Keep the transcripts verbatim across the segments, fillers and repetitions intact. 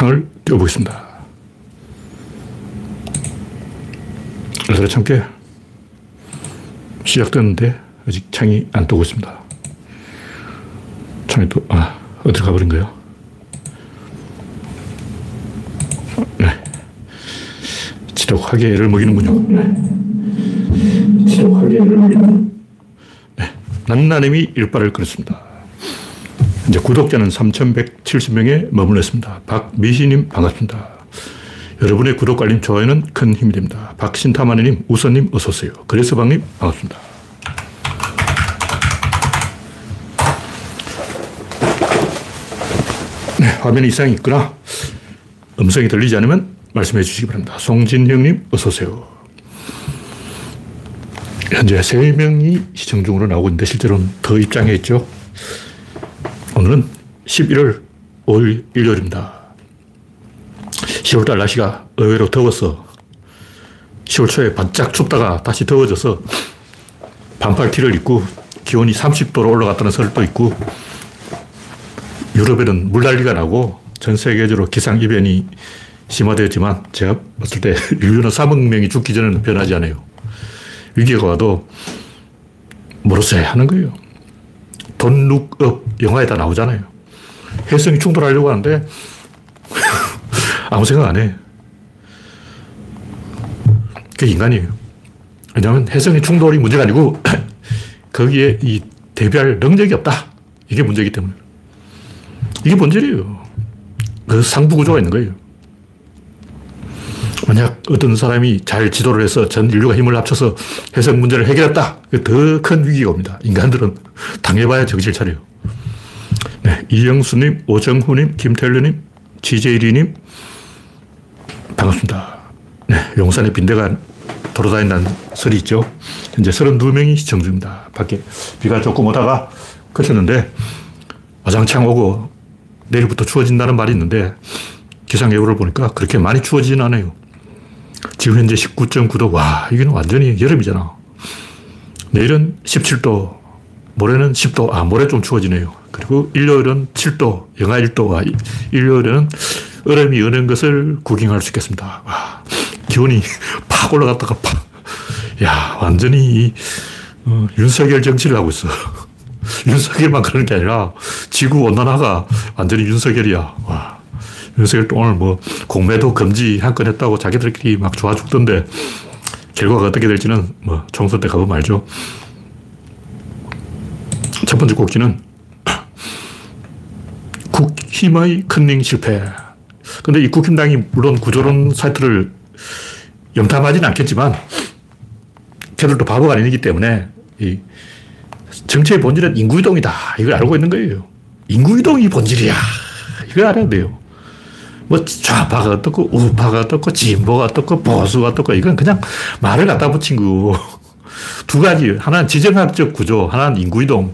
창을 띄워보겠습니다. 그래서 참깨 시작됐는데 아직 창이 안 뜨고 있습니다. 창이 또, 아, 어디로 가버린 거예요? 네. 지독하게 애를 먹이는군요. 네. 지독하게 애를 먹이는. 네. 난나님이 일발을 끊었습니다. 이제 구독자는 삼천백칠십 명에 머물렀습니다. 박미시님 반갑습니다. 여러분의 구독, 알림, 좋아요는 큰 힘이 됩니다. 박신타마네님, 우선님 어서오세요. 그래서방님 반갑습니다. 네, 화면에 이상이 있거나 음성이 들리지 않으면 말씀해 주시기 바랍니다. 송진형님 어서오세요. 현재 세 명이 시청 중으로 나오고 있는데 실제로는 더 입장해 있죠. 오늘은 십일월 오일 일요일입니다. 시월달 날씨가 의외로 더워서 시월 초에 바짝 춥다가 다시 더워져서 반팔 티를 입고 기온이 삼십 도로 올라갔다는 설도 있고, 유럽에는 물난리가 나고 전 세계적으로 기상이변이 심화되었지만 제가 봤을 때 인류는 삼억 명이 죽기 전에는 변하지 않아요. 위기가 와도 모르쇠 하는 거예요. 돈 룩업 영화에 다 나오잖아요. 혜성이 충돌하려고 하는데 아무 생각 안 해. 그게 인간이에요. 왜냐하면 혜성이 충돌이 문제가 아니고 거기에 이 대비할 능력이 없다. 이게 문제이기 때문에. 이게 본질이에요. 그 상부구조가 있는 거예요. 만약 어떤 사람이 잘 지도를 해서 전 인류가 힘을 합쳐서 해석 문제를 해결했다. 더 큰 위기가 옵니다. 인간들은 당해봐야 정신을 차려요. 네, 이영수님, 오정훈님, 김태일님, 지제일이님 반갑습니다. 네, 용산에 빈대가 돌아다닌다는 설이 있죠. 현재 서른두 명이 시청 중입니다. 밖에 비가 조금 오다가 그쳤는데 와장창 오고 내일부터 추워진다는 말이 있는데 기상예보를 보니까 그렇게 많이 추워지진 않아요. 지금 현재 십구 점 구 도. 와, 이건 완전히 여름이잖아. 내일은 십칠 도, 모레는 십 도. 아, 모레 좀 추워지네요. 그리고 일요일은 칠 도, 영하 일 도. 와, 일요일에는 얼음이 여는 것을 구경할 수 있겠습니다. 와, 기온이 팍 올라갔다가 팍. 야, 완전히 어, 윤석열 정치를 하고 있어. 윤석열만 그러는 게 아니라 지구온난화가 완전히 윤석열이야. 와. 윤석열 또 오늘 뭐 공매도 금지 한 건 했다고 자기들끼리 막 좋아 죽던데 결과가 어떻게 될지는 뭐 총선 때 가보면 알죠. 첫 번째 곡기는 국힘의 컨닝 실패. 근데 이 국힘당이 물론 구조론 사이트를 염탐하진 않겠지만 걔들도 바보가 아니기 때문에 이 정치의 본질은 인구이동이다. 이걸 알고 있는 거예요. 인구이동이 본질이야. 이걸 알아야 돼요. 뭐 좌파가 어떻고 우파가 어떻고 진보가 어떻고 보수가 어떻고 이건 그냥 말을 갖다 붙인 거고. 두 가지. 하나는 지정학적 구조, 하나는 인구이동.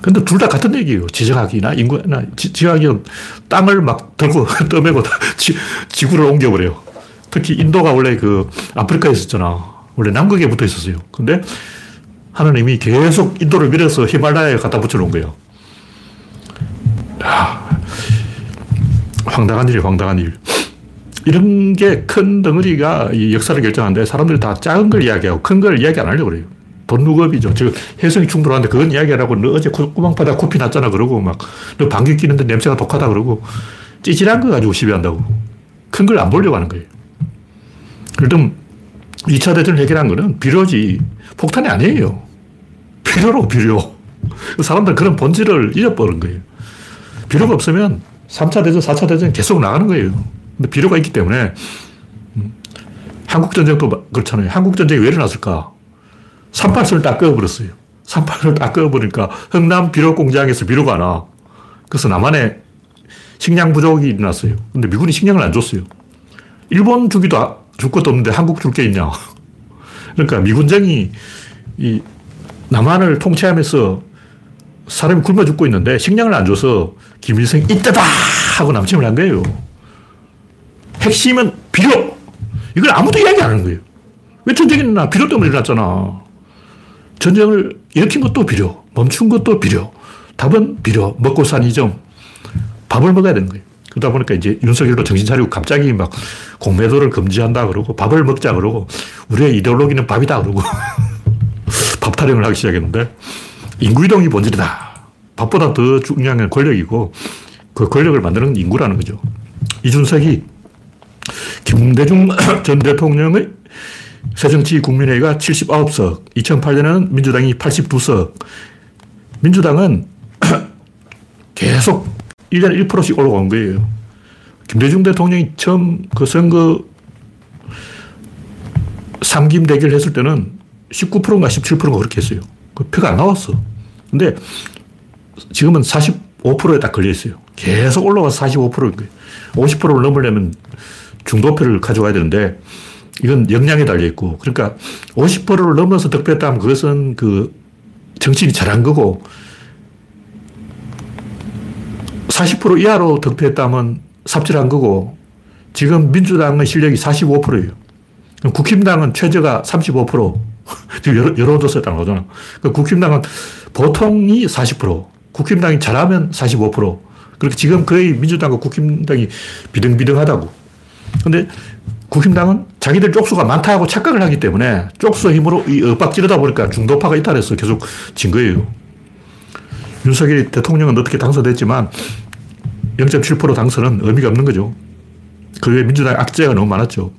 근데 둘 다 같은 얘기예요. 지정학이나 인구나. 지, 지정학은 땅을 막 들고 떠매고 지, 지구를 옮겨버려요. 특히 인도가 원래 그 아프리카에 있었잖아. 원래 남극에 붙어 있었어요. 근데 하나님이 계속 인도를 밀어서 히말라야에 갖다 붙여놓은 거예요. 야. 황당한 일이에요, 황당한 일. 이런 게 큰 덩어리가 이 역사를 결정하는데 사람들이 다 작은 걸 이야기하고 큰 걸 이야기 안 하려고 그래요. 돈룩업이죠. 지금 혜성이 충돌하는데 그건 이야기하라고. 너 어제 꼬망바닥 코피 났잖아. 그러고 막 너 방귀 끼는데 냄새가 독하다. 그러고 찌질한 거 가지고 시비한다고. 큰 걸 안 보려고 하는 거예요. 일단 이 차 대전을 해결한 거는 비료지 폭탄이 아니에요. 필요로 비료. 사람들은 그런 본질을 잊어버린 거예요. 비료가 없으면 삼 차 대전, 사 차 대전 계속 나가는 거예요. 근데 비료가 있기 때문에. 음, 한국전쟁도 그렇잖아요. 한국전쟁이 왜 일어났을까? 삼팔선을 다 끄어버렸어요. 삼팔선을 다 끄어버리니까 흥남 비료 공장에서 비료가 안 와. 그래서 남한에 식량 부족이 일어났어요. 근데 미군이 식량을 안 줬어요. 일본 주기도 줄 것도 없는데 한국 줄 게 있냐. 그러니까 미군정이 이 남한을 통치하면서 사람이 굶어 죽고 있는데 식량을 안 줘서 김일성이 이때다 하고 남침을 한 거예요. 핵심은 비료. 이걸 아무도 이야기 안 하는 거예요. 왜 전쟁이 일어나? 비료 때문에 일어났잖아. 전쟁을 일으킨 것도 비료, 멈춘 것도 비료, 답은 비료, 먹고 산 이점. 밥을 먹어야 되는 거예요. 그러다 보니까 이제 윤석열도 정신 차리고 갑자기 막 공매도를 금지한다 그러고 밥을 먹자 그러고 우리의 이데올로기는 밥이다 그러고 밥 타령을 하기 시작했는데 인구이동이 본질이다. 밥보다 더 중요한 건 권력이고 그 권력을 만드는 인구라는 거죠. 이준석이 김대중 전 대통령의 새정치 국민회의가 칠십구 석, 이천팔 년에는 민주당이 팔십이 석. 민주당은 계속 일 년에 일 퍼센트씩 올라간 거예요. 김대중 대통령이 처음 그 선거 삼김 대결 했을 때는 십구 퍼센트인가 십칠 퍼센트인가 그렇게 했어요. 그 표가 안 나왔어. 근데 지금은 사십오 퍼센트에 딱 걸려있어요. 계속 올라와서 사십오 퍼센트인 거예요. 오십 퍼센트를 넘으려면 중도표를 가져와야 되는데 이건 역량에 달려있고, 그러니까 오십 퍼센트를 넘어서 득표했다 하면 그것은 그 정치인이 잘한 거고, 사십 퍼센트 이하로 득표했다 하면 삽질한 거고, 지금 민주당의 실력이 사십오 퍼센트예요. 그럼 국힘당은 최저가 삼십오 퍼센트. 지금 여러, 여론조사에 따라 나오잖아. 그러니까 국힘당은 보통이 사십 퍼센트, 국힘당이 잘하면 사십오 퍼센트. 그렇게 지금 거의 민주당과 국힘당이 비등비등하다고. 근데 국힘당은 자기들 쪽수가 많다고 착각을 하기 때문에 쪽수의 힘으로 이 엇박 찌르다 보니까 중도파가 이탈해서 계속 진 거예요. 윤석열 대통령은 어떻게 당선됐지만 영 점 칠 퍼센트 당선은 의미가 없는 거죠. 그 외에 민주당의 악재가 너무 많았죠.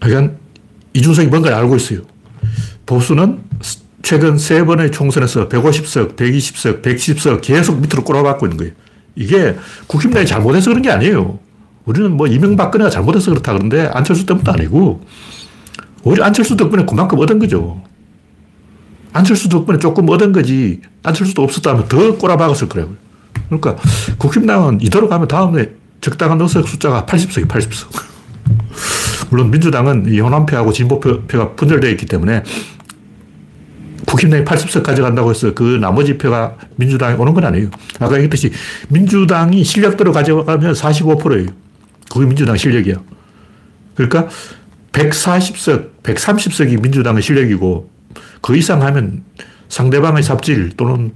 그러니까 이준석이 뭔가를 알고 있어요. 보수는 최근 세 번의 총선에서 백오십 석, 백이십 석, 백십 석 계속 밑으로 꼬라박고 있는 거예요. 이게 국힘당이 잘못해서 그런 게 아니에요. 우리는 뭐 이명박근혜가 잘못해서 그렇다 그러는데 안철수 때문도 아니고 오히려 안철수 덕분에 그만큼 얻은 거죠. 안철수 덕분에 조금 얻은 거지 안철수도 없었다면 더 꼬라박았을 거라고요. 그러니까 국힘당은 이대로 가면 다음에 적당한 의석 숫자가 팔십 석이 팔십 석. 물론 민주당은 호남표하고 진보표가 분열되어 있기 때문에 국힘당이 팔십 석 가져간다고 해서 그 나머지 표가 민주당에 오는 건 아니에요. 아까 얘기했듯이 민주당이 실력대로 가져가면 사십오 퍼센트예요. 그게 민주당 실력이야. 그러니까 백사십 석, 백삼십 석이 민주당의 실력이고 그 이상 하면 상대방의 삽질 또는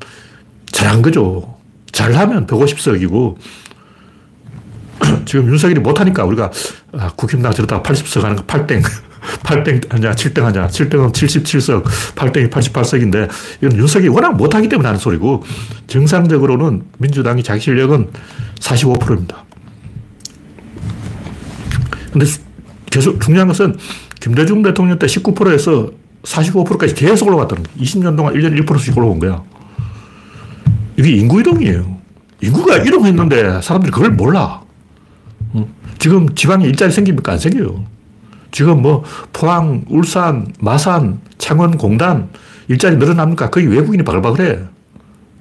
잘한 거죠. 잘하면 백오십 석이고 지금 윤석열이 못하니까 우리가 아, 국힘당 저러다가 팔십 석 하는 거 팔 땡. 팔 땡 하냐, 칠 땡 하냐. 칠 땡은 칠십칠 석, 팔 땡이 팔십팔 석인데 이건 윤석이 워낙 못하기 때문에 하는 소리고 정상적으로는 민주당이 자기 실력은 사십오 퍼센트입니다. 근데 계속 중요한 것은 김대중 대통령 때 십구 퍼센트에서 사십오 퍼센트까지 계속 올라갔다는 거예요. 이십 년 동안 일 년에 일 퍼센트씩 올라온 거야. 이게 인구이동이에요. 인구가 이동했는데 사람들이 그걸 몰라. 지금 지방에 일자리 생깁니까? 안 생겨요. 지금 뭐 포항, 울산, 마산, 창원, 공단 일자리 늘어납니까? 거기 외국인이 바글바글해.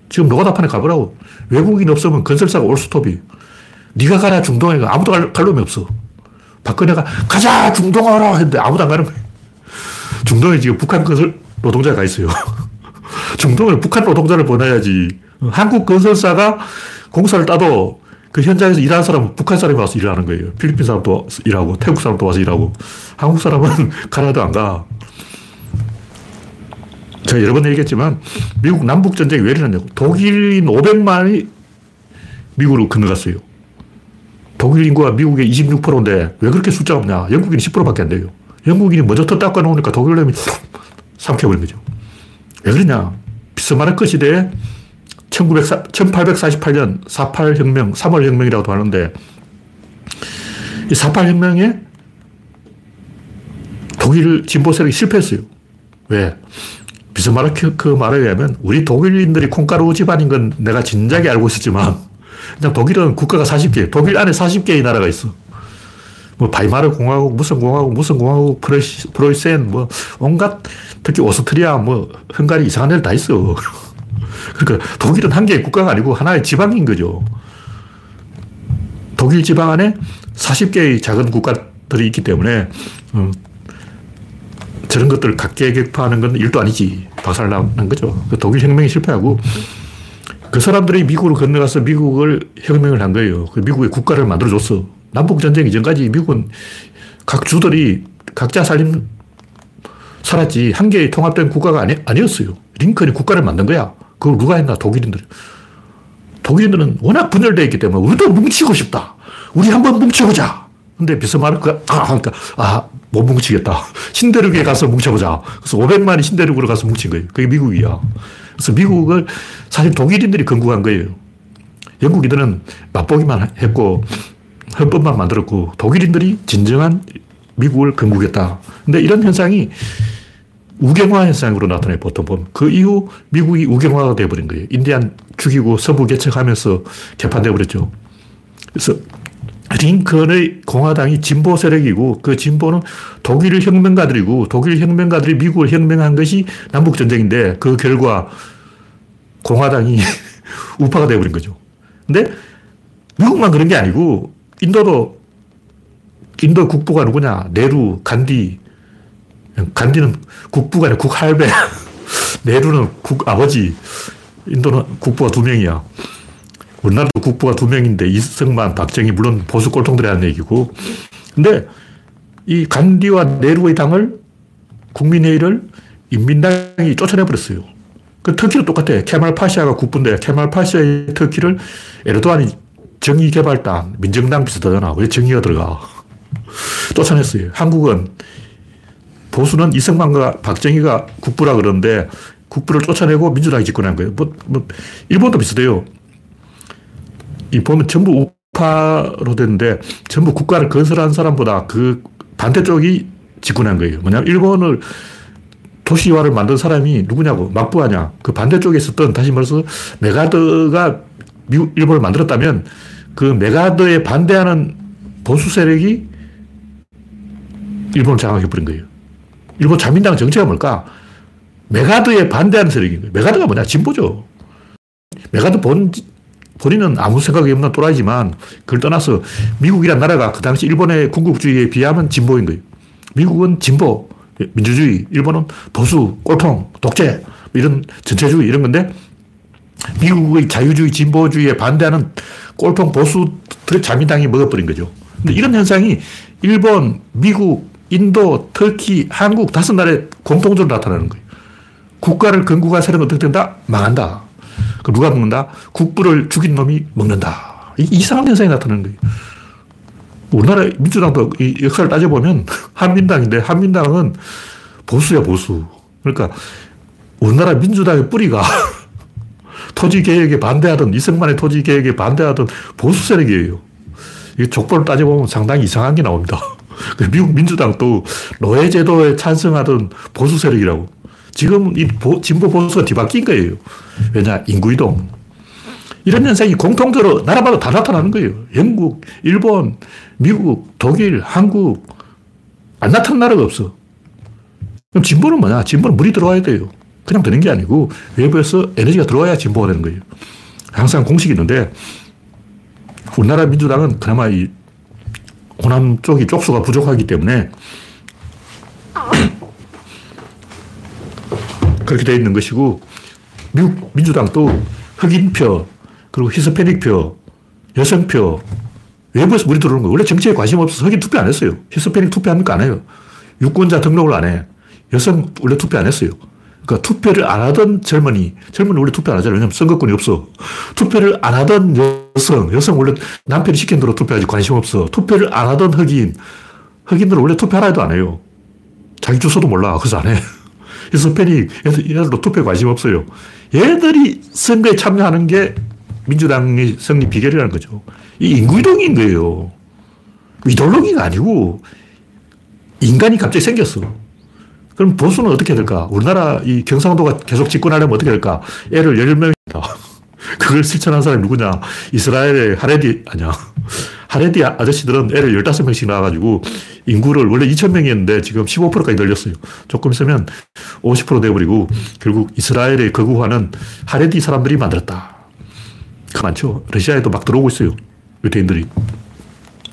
지금 노가다판에 가보라고. 외국인 없으면 건설사가 올스톱이. 네가 가라 중동에 가. 아무도 갈, 갈 놈이 없어. 박근혜가 가자 중동 가라 했는데 아무도 안 가는 거야. 중동에 지금 북한 건설 노동자가 가 있어요. 중동에 북한 노동자를 보내야지. 한국 건설사가 공사를 따도 그 현장에서 일하는 사람은 북한 사람이 와서 일을 하는 거예요. 필리핀 사람도 일하고 태국 사람도 와서 일하고 한국 사람은 가나도 안 가. 제가 여러 번 얘기했지만 미국 남북전쟁이 왜 일어났냐고. 독일인 오백만이 미국으로 건너갔어요. 독일 인구가 미국의 이십육 퍼센트인데 왜 그렇게 숫자가 없냐. 영국인이 십 퍼센트밖에 안 돼요. 영국인이 먼저 터 닦아 놓으니까 독일 놈이 삼켜버린 거죠. 왜 그러냐. 비스마르크 시대에 천팔백사십팔 년 사십팔 혁명, 삼월 혁명이라고도 하는데 이 사십팔 혁명에 독일 진보 세력이 실패했어요. 왜? 비스마르크 말에 의하면 우리 독일인들이 콩가루 집안인 건 내가 진작에 알고 있었지만 그냥 독일은 국가가 사십 개, 독일 안에 사십 개의 나라가 있어. 뭐 바이마르 공화국, 무슨 공화국, 무슨 공화국, 프로이센, 프로이센 뭐 온갖 특히 오스트리아, 뭐 헝가리 이상한 애들 다 있어. 그러니까 독일은 한 개의 국가가 아니고 하나의 지방인 거죠. 독일 지방 안에 사십 개의 작은 국가들이 있기 때문에 어, 저런 것들을 각계격파하는 건 일도 아니지. 박살난 거죠. 독일 혁명이 실패하고 그 사람들이 미국으로 건너가서 미국을 혁명을 한 거예요. 미국의 국가를 만들어줬어. 남북전쟁 이전까지 미국은 각 주들이 각자 살림 살았지 한 개의 통합된 국가가 아니, 아니었어요. 링컨이 국가를 만든 거야. 그걸 누가 했나? 독일인들이. 독일인들은 워낙 분열되어 있기 때문에 우리도 뭉치고 싶다. 우리 한번 뭉쳐보자. 근데 비스마르크가 아, 그러니까 아, 못 뭉치겠다. 신대륙에 가서 뭉쳐보자. 그래서 오백만이 신대륙으로 가서 뭉친 거예요. 그게 미국이야. 그래서 미국을 사실 독일인들이 건국한 거예요. 영국인들은 맛보기만 했고 헌법만 만들었고 독일인들이 진정한 미국을 건국했다. 근데 이런 현상이 우경화 현상으로 나타나요. 보통 보면. 그 이후 미국이 우경화가 되어버린 거예요. 인디안 죽이고 서부 개척하면서 개판되어버렸죠. 그래서 링컨의 공화당이 진보 세력이고 그 진보는 독일 혁명가들이고 독일 혁명가들이 미국을 혁명한 것이 남북전쟁인데 그 결과 공화당이 우파가 되어버린 거죠. 근데 미국만 그런 게 아니고 인도도 인도 국부가 누구냐? 네루, 간디. 간디는 국부가 아니라 국할배. 네루는 국아버지. 인도는 국부가 두 명이야. 우리나라도 국부가 두 명인데 이승만, 박정희 물론 보수 꼴통들이라는 얘기고. 근데 이 간디와 네루의 당을 국민회의를 인민당이 쫓아내버렸어요. 그 터키도 똑같아. 케말 파샤가 국부인데 케말 파샤의 터키를 에르도안이 정의개발당, 민정당 비슷하잖아. 왜 정의가 들어가? 쫓아냈어요. 한국은 보수는 이승만과 박정희가 국부라 그러는데 국부를 쫓아내고 민주당이 집권한 거예요. 뭐, 뭐 일본도 비슷해요. 이 보면 전부 우파로 됐는데 전부 국가를 건설한 사람보다 그 반대쪽이 집권한 거예요. 뭐냐면 일본을 도시화를 만든 사람이 누구냐고 막부하냐. 그 반대쪽에 있었던 다시 말해서 메가더가 미국, 일본을 만들었다면 그 메가더에 반대하는 보수 세력이 일본을 장악해버린 거예요. 일본 자민당 정체가 뭘까? 메가더에 반대하는 세력인 거예요. 메가더가 뭐냐? 진보죠. 메가더 본, 본인은 아무 생각이 없는 또라이지만 그걸 떠나서 미국이란 나라가 그 당시 일본의 군국주의에 비하면 진보인 거예요. 미국은 진보, 민주주의, 일본은 보수, 꼴통, 독재, 이런 전체주의 이런 건데 미국의 자유주의, 진보주의에 반대하는 꼴통 보수들의 자민당이 먹어버린 거죠. 근데 이런 현상이 일본, 미국, 인도, 터키, 한국 다섯 나라에 공통적으로 나타나는 거예요. 국가를 건국한 세력은 어떻게 된다? 망한다. 그럼 누가 먹는다? 국부를 죽인 놈이 먹는다. 이상한 현상이 나타나는 거예요. 우리나라 민주당도 이 역사를 따져보면 한민당인데 한민당은 보수야, 보수. 그러니까 우리나라 민주당의 뿌리가 토지개혁에 반대하던 이승만의 토지개혁에 반대하던 보수 세력이에요. 이 족보를 따져보면 상당히 이상한 게 나옵니다. 미국 민주당도 노예제도에 찬성하던 보수 세력이라고. 지금 이 보, 진보 보수가 뒤바뀐 거예요. 왜냐? 인구이동. 이런 현상이 공통적으로 나라마다 다 나타나는 거예요. 영국, 일본, 미국, 독일, 한국. 안 나타난 나라가 없어. 그럼 진보는 뭐냐? 진보는 물이 들어와야 돼요. 그냥 되는 게 아니고 외부에서 에너지가 들어와야 진보가 되는 거예요. 항상 공식이 있는데 우리나라 민주당은 그나마 이 호남 쪽이 쪽수가 부족하기 때문에 그렇게 되어 있는 것이고 미국 민주당도 흑인표 그리고 히스패닉표 여성표 외부에서 물이 들어오는 거예요. 원래 정치에 관심 없어서 흑인 투표 안 했어요. 히스패닉 투표합니까? 안 해요. 유권자 등록을 안 해. 여성 원래 투표 안 했어요. 그러니까 투표를 안 하던 젊은이, 젊은이 원래 투표 안 하잖아요. 왜냐면 선거권이 없어. 투표를 안 하던 여성, 여성 원래 남편이 시킨 대로 투표하지 관심 없어. 투표를 안 하던 흑인, 흑인들은 원래 투표하라 해도 안 해요. 자기 주소도 몰라. 그래서 안 해. 히스패닉, 얘들도 투표에 관심 없어요. 얘들이 선거에 참여하는 게 민주당의 승리 비결이라는 거죠. 이 인구이동인 거예요. 이데올로기가 아니고 인간이 갑자기 생겼어. 그럼 보수는 어떻게 해야 될까? 우리나라 이 경상도가 계속 집권하려면 어떻게 해야 될까? 애를 열명이다. 그걸 실천한 사람이 누구냐? 이스라엘의 하레디, 아니야. 하레디 아저씨들은 애를 열다섯 명씩 낳아가지고 인구를 원래 이천 명이었는데 지금 십오 퍼센트까지 늘렸어요. 조금 있으면 오십 퍼센트 돼버리고 결국 이스라엘의 거구화는 하레디 사람들이 만들었다. 그 많죠. 러시아에도 막 들어오고 있어요. 유대인들이.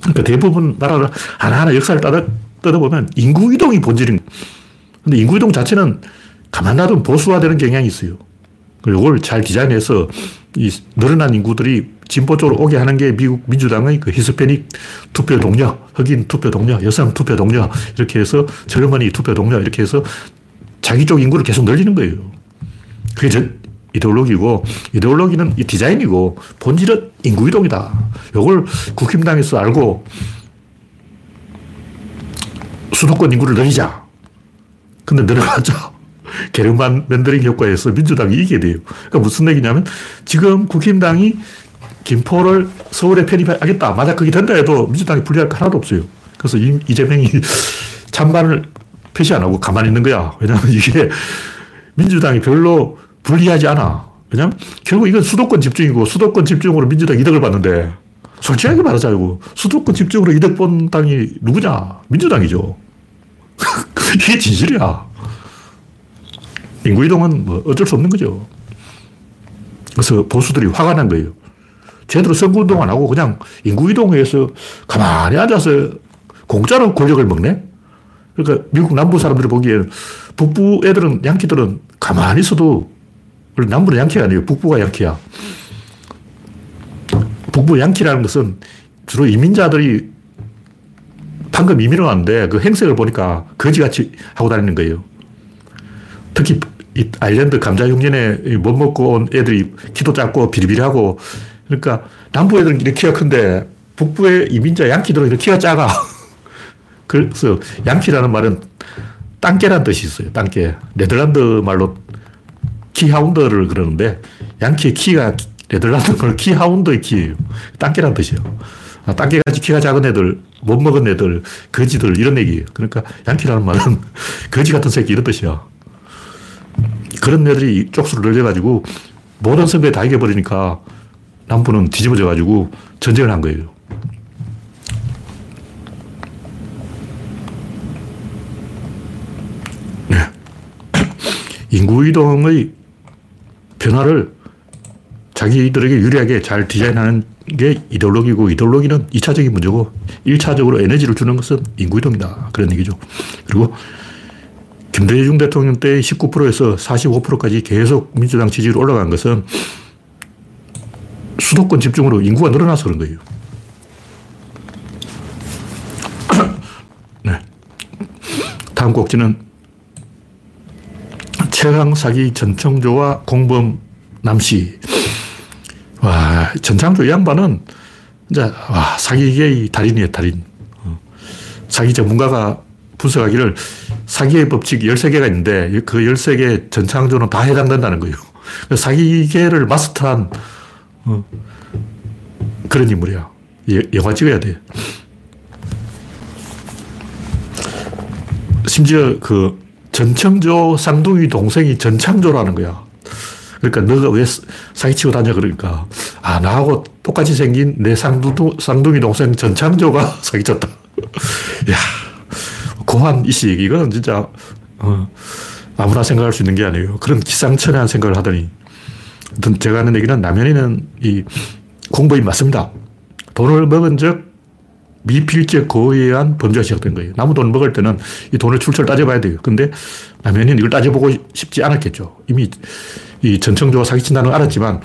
그러니까 대부분 나라를 하나하나 역사를 따다, 따다보면 인구 이동이 본질인 거예요. 근데 인구이동 자체는 가만 놔두면 보수화되는 경향이 있어요. 이걸 잘 디자인해서 이 늘어난 인구들이 진보 쪽으로 오게 하는 게 미국 민주당의 그 히스패닉 투표 동력, 흑인 투표 동력, 여성 투표 동력 이렇게 해서 젊은이 투표 동력 이렇게 해서 자기 쪽 인구를 계속 늘리는 거예요. 그게 이데올로기고, 이데올로기는 이 디자인이고, 본질은 인구이동이다. 이걸 국힘당에서 알고 수도권 인구를 늘리자. 근데 늘어가죠. 계룡만 렌더링 효과에서 민주당이 이기게 돼요. 그러니까 무슨 얘기냐면 지금 국힘당이 김포를 서울에 편입하겠다. 만약 그게 된다 해도 민주당이 불리할 거 하나도 없어요. 그래서 이재명이 찬반을 표시 안 하고 가만히 있는 거야. 왜냐하면 이게 민주당이 별로 불리하지 않아. 왜냐하면 결국 이건 수도권 집중이고 수도권 집중으로 민주당이 이득을 봤는데 솔직하게 말하자고 수도권 집중으로 이득 본 당이 누구냐? 민주당이죠. 이게 진실이야. 인구이동은 뭐 어쩔 수 없는 거죠. 그래서 보수들이 화가 난 거예요. 제대로 선거운동 안 하고 그냥 인구이동에 의해서 가만히 앉아서 공짜로 권력을 먹네? 그러니까 미국 남부 사람들이 보기에 북부 애들은, 양키들은 가만히 있어도, 남부는 양키가 아니에요. 북부가 양키야. 북부 양키라는 것은 주로 이민자들이 방금 이민을 왔는데 그 행색을 보니까 거지같이 하고 다니는 거예요. 특히 이 아일랜드 감자 흉년에 못 먹고 온 애들이 키도 작고 비리비리하고, 그러니까 남부 애들은 이렇게 키가 큰데 북부의 이민자 양키들은 이렇게 키가 작아. 그래서 양키라는 말은 땅개란 뜻이 있어요. 땅개. 네덜란드 말로 키하운드를 그러는데 양키의 키가 네덜란드 말로 키하운드의 키예요. 땅개란 뜻이에요. 아, 땅개같이 키가 작은 애들, 못 먹은 애들, 거지들 이런 얘기예요. 그러니까 양키라는 말은 거지 같은 새끼 이런 뜻이야. 그런 애들이 쪽수를 늘려가지고 모든 선거에 다 이겨버리니까 남부는 뒤집어져가지고 전쟁을 한 거예요. 네. 인구이동의 변화를 자기들에게 유리하게 잘 디자인하는 게 이데올로기고, 이데올로기는 이 차적인 문제고 일 차적으로 에너지를 주는 것은 인구이동이다. 그런 얘기죠. 그리고 김대중 대통령 때 십구 퍼센트에서 사십오 퍼센트까지 계속 민주당 지지율이 올라간 것은 수도권 집중으로 인구가 늘어나서 그런 거예요. 네. 다음 곡지는 최강사기 전청조와 공범 남씨. 와, 전청조 이 양반은 이제 와, 사기계의 달인이에요, 달인. 사기 전문가가 분석하기를 사기의 법칙이 열세 개가 있는데 그 열세 개 전창조는 다 해당된다는 거예요. 사기계를 마스터한 어, 그런 인물이야. 예, 영화 찍어야 돼. 심지어 그 전청조 쌍둥이 동생이 전창조라는 거야. 그러니까 너가 왜 사기치고 다녀 그러니까 아 나하고 똑같이 생긴 내 쌍두, 쌍둥이 동생 전창조가 사기쳤다. 이야. 고한 이식, 이건 진짜 어, 아무나 생각할 수 있는 게 아니에요. 그런 기상천외한 생각을 하더니. 아무튼 제가 하는 얘기는 남현이는 이 공범이 맞습니다. 돈을 먹은 즉 미필적 고의에 의한 범죄가 시작된 거예요. 남은 돈 먹을 때는 이 돈을 출처를 따져봐야 돼요. 근데 남현이는 이걸 따져보고 싶지 않았겠죠. 이미 이 전청조가 사기친다는 걸 알았지만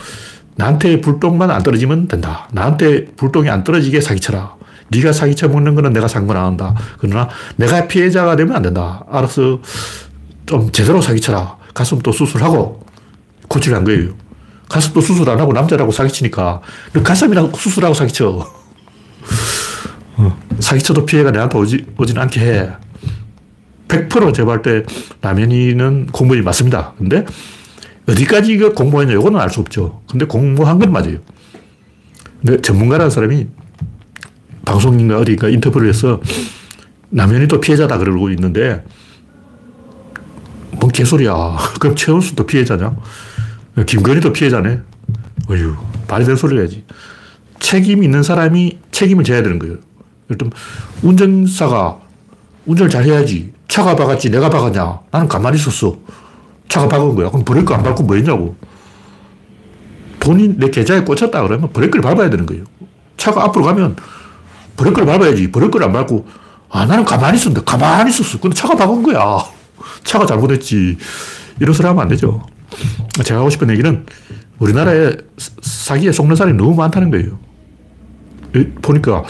나한테 불똥만 안 떨어지면 된다. 나한테 불똥이 안 떨어지게 사기쳐라. 네가 사기쳐 먹는 거는 내가 상관 안 한다. 그러나 내가 피해자가 되면 안 된다. 알아서 좀 제대로 사기쳐라. 가슴도 수술하고 고치려 한 거예요. 가슴도 수술 안 하고 남자라고 사기치니까 가슴이랑 수술하고 사기쳐. 사기쳐도 피해가 내한테 오지, 오진 않게 해. 백 퍼센트 제보할 때 남현이는 공무원이 맞습니다. 근데 어디까지 이거 공무원이냐 이거는 알 수 없죠. 근데 공무한 건 맞아요. 근데 전문가라는 사람이 방송인가 어디인가 인터뷰를 해서 남현이 또 피해자다 그러고 있는데 뭔 개소리야. 그럼 최은수도 피해자냐? 김건희도 피해자네. 어휴, 말이 되는 소리를 해야지. 책임 있는 사람이 책임을 져야 되는 거예요. 일단 운전사가 운전을 잘해야지. 차가 박았지 내가 박았냐. 나는 가만히 있었어. 차가 박은 거야. 그럼 브레이크 안 밟고 뭐 했냐고. 돈이 내 계좌에 꽂혔다 그러면 브레이크를 밟아야 되는 거예요. 차가 앞으로 가면 브레이크를 밟아야지. 브레이크를 안 밟고 아 나는 가만히 있었는데 가만히 있었어. 근데 차가 박은 거야. 차가 잘못했지. 이런 소리 하면 안 되죠. 제가 하고 싶은 얘기는 우리나라에 사기에 속는 사람이 너무 많다는 거예요. 보니까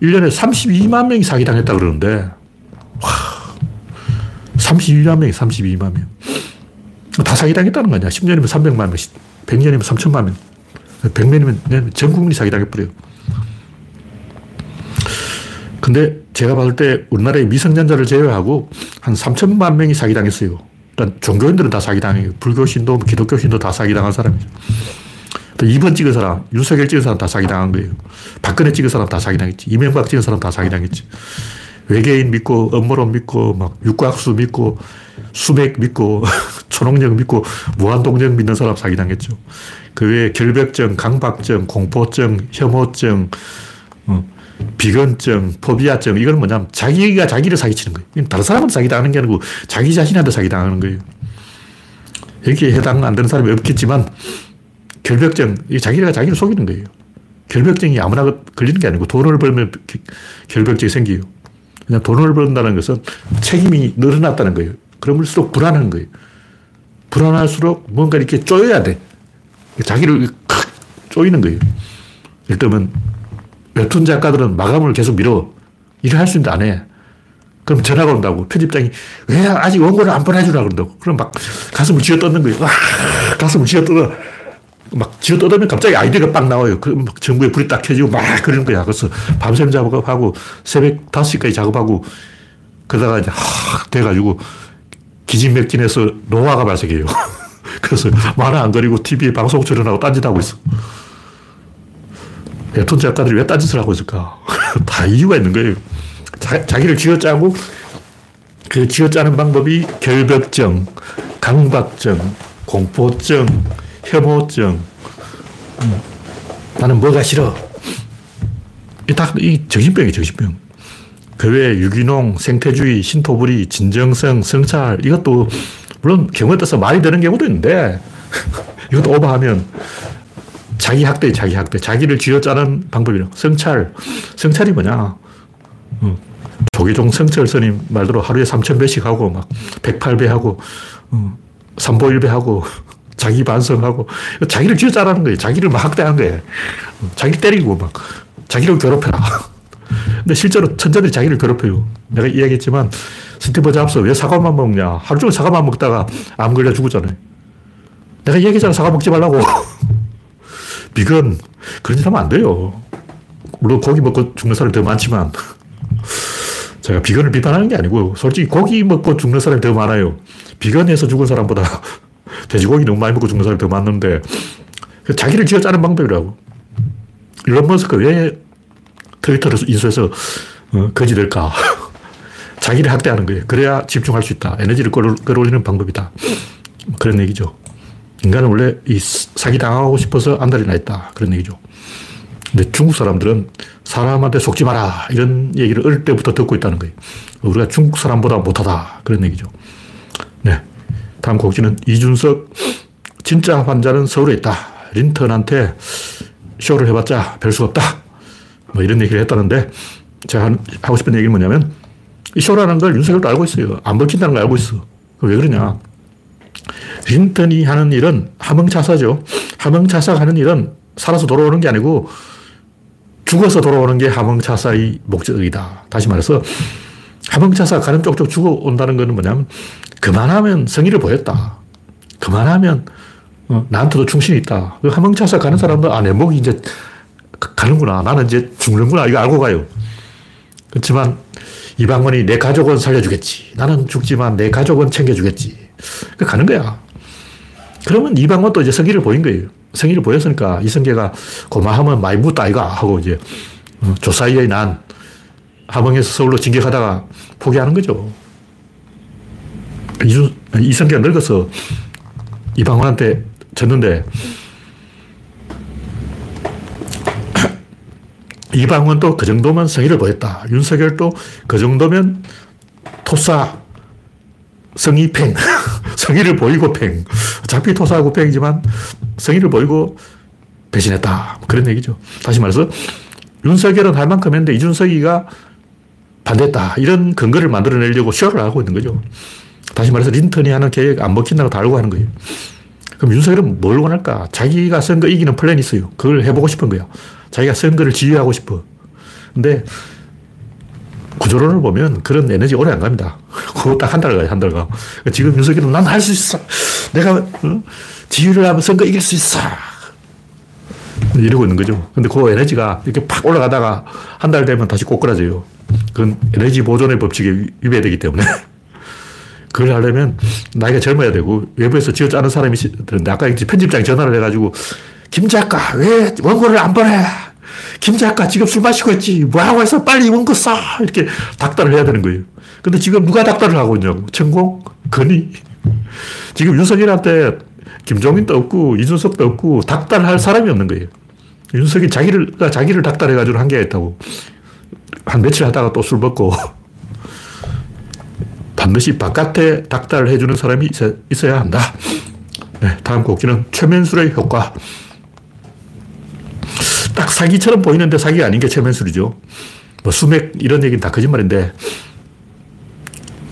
일 년에 삼십이만 명이 사기당했다 그러는데 와 삼십이만 명이 삼십이만 명. 다 사기당했다는 거 아니야. 십 년이면 삼백만 명, 백 년이면 삼천만 명, 백 년이면 전 국민이 사기당해버려요. 근데 제가 봤을 때 우리나라의 미성년자를 제외하고 한 삼천만 명이 사기당했어요. 일단 종교인들은 다 사기당해요. 불교 신도, 기독교 신도 다 사기당한 사람이죠. 또 이 번 찍은 사람, 윤석열 찍은 사람 다 사기당한 거예요. 박근혜 찍은 사람 다 사기당했지. 이명박 찍은 사람 다 사기당했지. 외계인 믿고, 음모론 믿고, 막 육각수 믿고, 수맥 믿고, 초능력 믿고, 무한동력 믿는 사람 사기당했죠. 그 외에 결벽증, 강박증, 공포증, 혐오증, 어. 비건증, 포비아증, 이건 뭐냐면 자기가 자기를 사기치는 거예요. 다른 사람한테 사기당하는 게 아니고 자기 자신한테 사기당하는 거예요. 여기에 해당 안 되는 사람이 없겠지만 결벽증, 자기가 자기를 속이는 거예요. 결벽증이 아무나 걸리는 게 아니고 돈을 벌면 결벽증이 생겨요. 그냥 돈을 번다는 것은 책임이 늘어났다는 거예요. 그럴수록 불안한 거예요. 불안할수록 뭔가 이렇게 쪼여야 돼. 자기를 칵 쪼이는 거예요. 예를 들면 웹툰 작가들은 마감을 계속 미뤄. 일을 할 수 있는데 안 해. 그럼 전화가 온다고. 편집장이 왜 아직 원고를 안 보내주라고 그런다고. 그럼 막 가슴을 쥐어 뜯는 거예요. 와, 가슴을 쥐어 뜯어. 막 쥐어 뜯으면 갑자기 아이디어가 빡 나와요. 그럼 막 전구에 불이 딱 켜지고 막 그러는 거야. 그래서 밤샘 작업하고 새벽 다섯 시까지 작업하고 그러다가 이제 확 돼가지고 기진맥진해서 노화가 발생해요. 그래서 만화 안 그리고 티비에 방송 출연하고 딴짓하고 있어. 웹툰 작가들이 왜 딴짓을 하고 있을까? 다 이유가 있는 거예요. 자, 자기를 쥐어짜고 그 쥐어짜는 방법이 결벽증, 강박증, 공포증, 혐오증. 음. 나는 뭐가 싫어. 이 다 이 정신병이에요. 정신병. 그 외에 유기농, 생태주의, 신토불이, 진정성, 성찰. 이것도 물론 경우에 따라서 말이 되는 경우도 있는데 이것도 오버하면 자기 학대, 자기 학대. 자기를 쥐어짜는 방법이라고. 성찰. 성찰이 뭐냐. 어. 조계종 성철 스님 말대로 하루에 삼천 배씩 하고, 막, 백팔 배 하고, 어. 삼보일배 하고, 자기 반성하고. 자기를 쥐어짜라는 거예요. 자기를 막 학대하는 거예요. 어. 자기를 때리고, 막, 자기를 괴롭혀라. 근데 실제로 천재들이 자기를 괴롭혀요. 내가 이야기했지만, 스티브 잡스 왜 사과만 먹냐. 하루 종일 사과만 먹다가 암 걸려 죽었잖아요. 내가 이야기했잖아. 사과 먹지 말라고. 비건, 그런 짓 하면 안 돼요. 물론 고기 먹고 죽는 사람이 더 많지만, 제가 비건을 비판하는 게 아니고, 솔직히 고기 먹고 죽는 사람이 더 많아요. 비건에서 죽은 사람보다 돼지고기 너무 많이 먹고 죽는 사람이 더 많는데, 자기를 쥐어 짜는 방법이라고. 일론 머스크 왜 트위터를 인수해서 거지 될까? 자기를 학대하는 거예요. 그래야 집중할 수 있다. 에너지를 끌어올리는 방법이다. 그런 얘기죠. 인간은 원래 이 사기당하고 싶어서 안달이 나 있다. 그런 얘기죠. 근데 중국 사람들은 사람한테 속지 마라. 이런 얘기를 어릴 때부터 듣고 있다는 거예요. 우리가 중국 사람보다 못하다. 그런 얘기죠. 네. 다음 곡지는 이준석. 진짜 환자는 서울에 있다. 린턴한테 쇼를 해봤자 별 수가 없다. 뭐 이런 얘기를 했다는데 제가 하고 싶은 얘기는 뭐냐면 이 쇼라는 걸 윤석열도 알고 있어요. 안 먹힌다는 걸 알고 있어. 왜 그러냐. 린턴이 하는 일은 함흥차사죠. 함흥차사가 하는 일은 살아서 돌아오는 게 아니고 죽어서 돌아오는 게 함흥차사의 목적이다. 다시 말해서 함흥차사가 가는 쪽쪽 죽어온다는 건 뭐냐면 그만하면 성의를 보였다. 그만하면 나한테도 충신이 있다. 함흥차사 가는 사람도 아, 내 목이 이제 가는구나. 나는 이제 죽는구나. 이거 알고 가요. 그렇지만 이방원이 내 가족은 살려주겠지. 나는 죽지만 내 가족은 챙겨주겠지. 그 가는 거야. 그러면 이방원도 이제 성의를 보인 거예요. 성의를 보였으니까 이성계가 고마하면 많이 묻다 이거 하고 이제 조사이의 난 함흥에서 서울로 진격하다가 포기하는 거죠. 이준, 이성계가 늙어서 이방원한테 졌는데 이방원도 그 정도면 성의를 보였다. 윤석열도 그 정도면 토사 성의 팽. 성의를 보이고 팽. 어차피 토사하고 팽이지만 성의를 보이고 배신했다. 그런 얘기죠. 다시 말해서 윤석열은 할 만큼 했는데 이준석이가 반대했다. 이런 근거를 만들어내려고 쇼를 하고 있는 거죠. 다시 말해서 린턴이 하는 계획 안 먹힌다고 다 알고 하는 거예요. 그럼 윤석열은 뭘 원할까? 자기가 선거 이기는 플랜이 있어요. 그걸 해보고 싶은 거예요. 자기가 선거를 지휘하고 싶어. 근데 구조론을 보면 그런 에너지 오래 안 갑니다. 그거 딱 한 달 가요, 한 달 가. 지금 윤석열은 난 할 수 있어. 내가 응? 지휘를 하면 선거 이길 수 있어. 이러고 있는 거죠. 근데 그 에너지가 이렇게 팍 올라가다가 한 달 되면 다시 꼬꾸라져요. 그건 에너지 보존의 법칙에 위배되기 때문에. 그걸 하려면 나이가 젊어야 되고 외부에서 지어짜는 사람이 있는데 아까 편집장이 전화를 해가지고 김 작가 왜 원고를 안 보내? 김 작가 지금 술 마시고 있지. 뭐하고 해서 빨리 원고 써. 이렇게 닥달을 해야 되는 거예요. 근데 지금 누가 닥달을 하고 있냐고. 천공? 건희? 지금 윤석열한테 김종인도 없고 이준석도 없고 닥달할 사람이 없는 거예요. 윤석이 자기를, 자기를 닥달해가지고 한계가 있다고. 한 며칠 하다가 또 술 먹고. 반드시 바깥에 닥달을 해주는 사람이 있어야 한다. 네, 다음 곡기는 최면술의 효과. 딱 사기처럼 보이는데 사기가 아닌 게 최면술이죠. 뭐 수맥 이런 얘기는 다 거짓말인데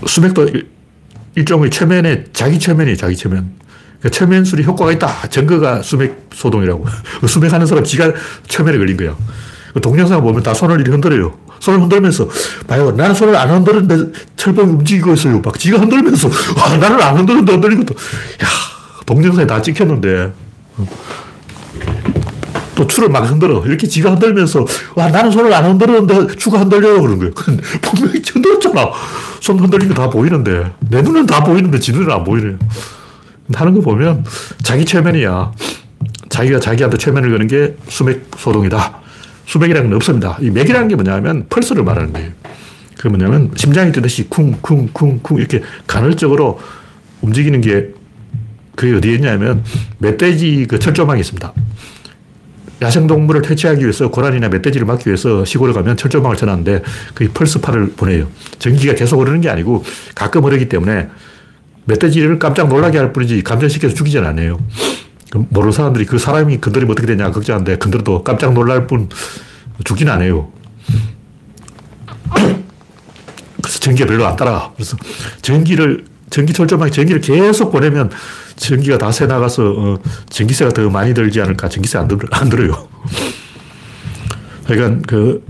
수맥도 일, 일종의 최면의 자기 최면이에요. 자기 최면. 그러니까 최면술이 효과가 있다. 증거가 수맥 소동이라고. 수맥하는 사람 지가 최면에 걸린 거야. 그 동영상 보면 다 손을 이렇게 흔들어요. 손을 흔들면서 봐요. 나는 손을 안 흔들었는데 철봉이 움직이고 있어요. 막 지가 흔들면서 와, 나는 안 흔들었는데 흔들리고 또 야, 동영상에 다 찍혔는데 또 추를 막 흔들어. 이렇게 지가 흔들면서 와, 나는 손을 안 흔들었는데 추가 흔들려고 그러는 거예요. 분명히 흔들었잖아. 손 흔들리면 다 보이는데 내 눈은 다 보이는데 지 눈은 안 보이네요. 하는 거 보면 자기 최면이야. 자기가 자기한테 최면을 거는 게 수맥 소동이다. 수맥이라는 건 없습니다. 이 맥이라는 게 뭐냐면 펄스를 말하는 거예요. 그게 뭐냐면 심장이 뛰듯이 쿵쿵쿵쿵 이렇게 간헐적으로 움직이는 게 그게 어디에 있냐면 멧돼지 그 철조망이 있습니다. 야생동물을 퇴치하기 위해서 고라니나 멧돼지를 막기 위해서 시골에 가면 철조망을 쳐놨는데 그 펄스파를 보내요. 전기가 계속 흐르는 게 아니고 가끔 흐르기 때문에 멧돼지를 깜짝 놀라게 할 뿐이지 감전시켜서 죽이진 않아요. 모르는 사람들이 그 사람이 건드리면 어떻게 되냐 걱정하는데 건드려도 깜짝 놀랄 뿐 죽진 않아요. 그래서 전기가 별로 안 따라. 그래서 전기를, 전기 철조망에 전기를 계속 보내면 전기가 다 새 나가서 어, 전기세가 더 많이 들지 않을까. 전기세 안, 들, 안 들어요. 그러니까 그